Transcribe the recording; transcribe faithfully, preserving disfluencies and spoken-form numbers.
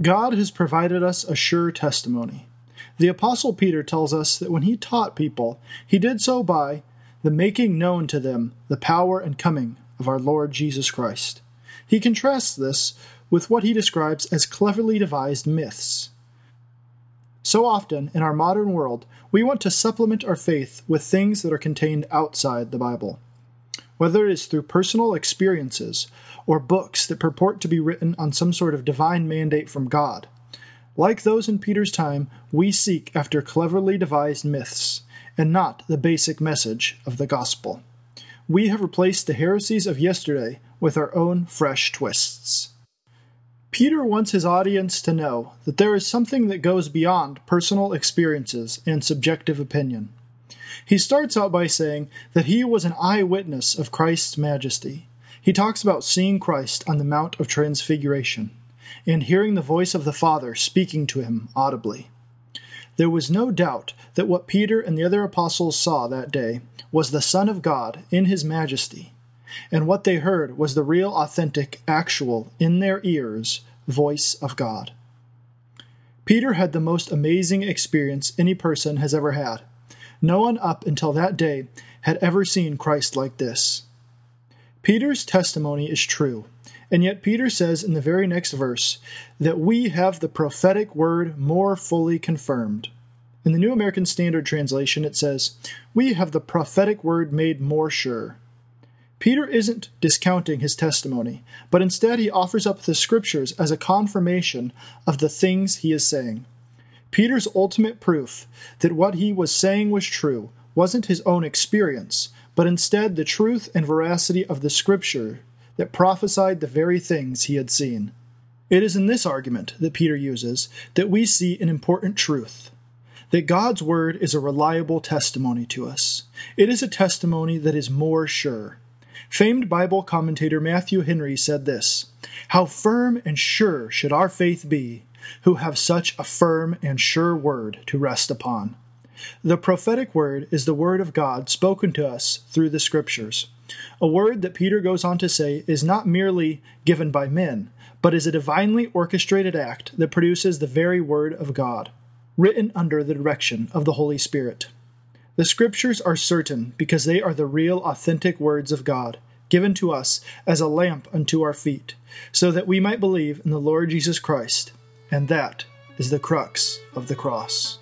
God has provided us a sure testimony. The Apostle Peter tells us that when he taught people, he did so by the making known to them the power and coming of our Lord Jesus Christ. He contrasts this with what he describes as cleverly devised myths. So often, in our modern world, we want to supplement our faith with things that are contained outside the Bible, whether it is through personal experiences or books that purport to be written on some sort of divine mandate from God. Like those in Peter's time, we seek after cleverly devised myths, and not the basic message of the gospel. We have replaced the heresies of yesterday with our own fresh twists. Peter wants his audience to know that there is something that goes beyond personal experiences and subjective opinion. He starts out by saying that he was an eyewitness of Christ's majesty. He talks about seeing Christ on the Mount of Transfiguration and hearing the voice of the Father speaking to him audibly. There was no doubt that what Peter and the other apostles saw that day was the Son of God in his majesty, and what they heard was the real, authentic, actual, in their ears, voice of God. Peter had the most amazing experience any person has ever had. No one up until that day had ever seen Christ like this. Peter's testimony is true, and yet Peter says in the very next verse that we have the prophetic word more fully confirmed. In the New American Standard Translation, it says, "We have the prophetic word made more sure." Peter isn't discounting his testimony, but instead he offers up the Scriptures as a confirmation of the things he is saying. Peter's ultimate proof that what he was saying was true wasn't his own experience, but instead the truth and veracity of the Scripture that prophesied the very things he had seen. It is in this argument that Peter uses that we see an important truth, that God's word is a reliable testimony to us. It is a testimony that is more sure. Famed Bible commentator Matthew Henry said this, "How firm and sure should our faith be, who have such a firm and sure word to rest upon." The prophetic word is the word of God spoken to us through the Scriptures, a word that Peter goes on to say is not merely given by men, but is a divinely orchestrated act that produces the very word of God, written under the direction of the Holy Spirit. The Scriptures are certain because they are the real, authentic words of God, given to us as a lamp unto our feet, so that we might believe in the Lord Jesus Christ. And that is the crux of the cross.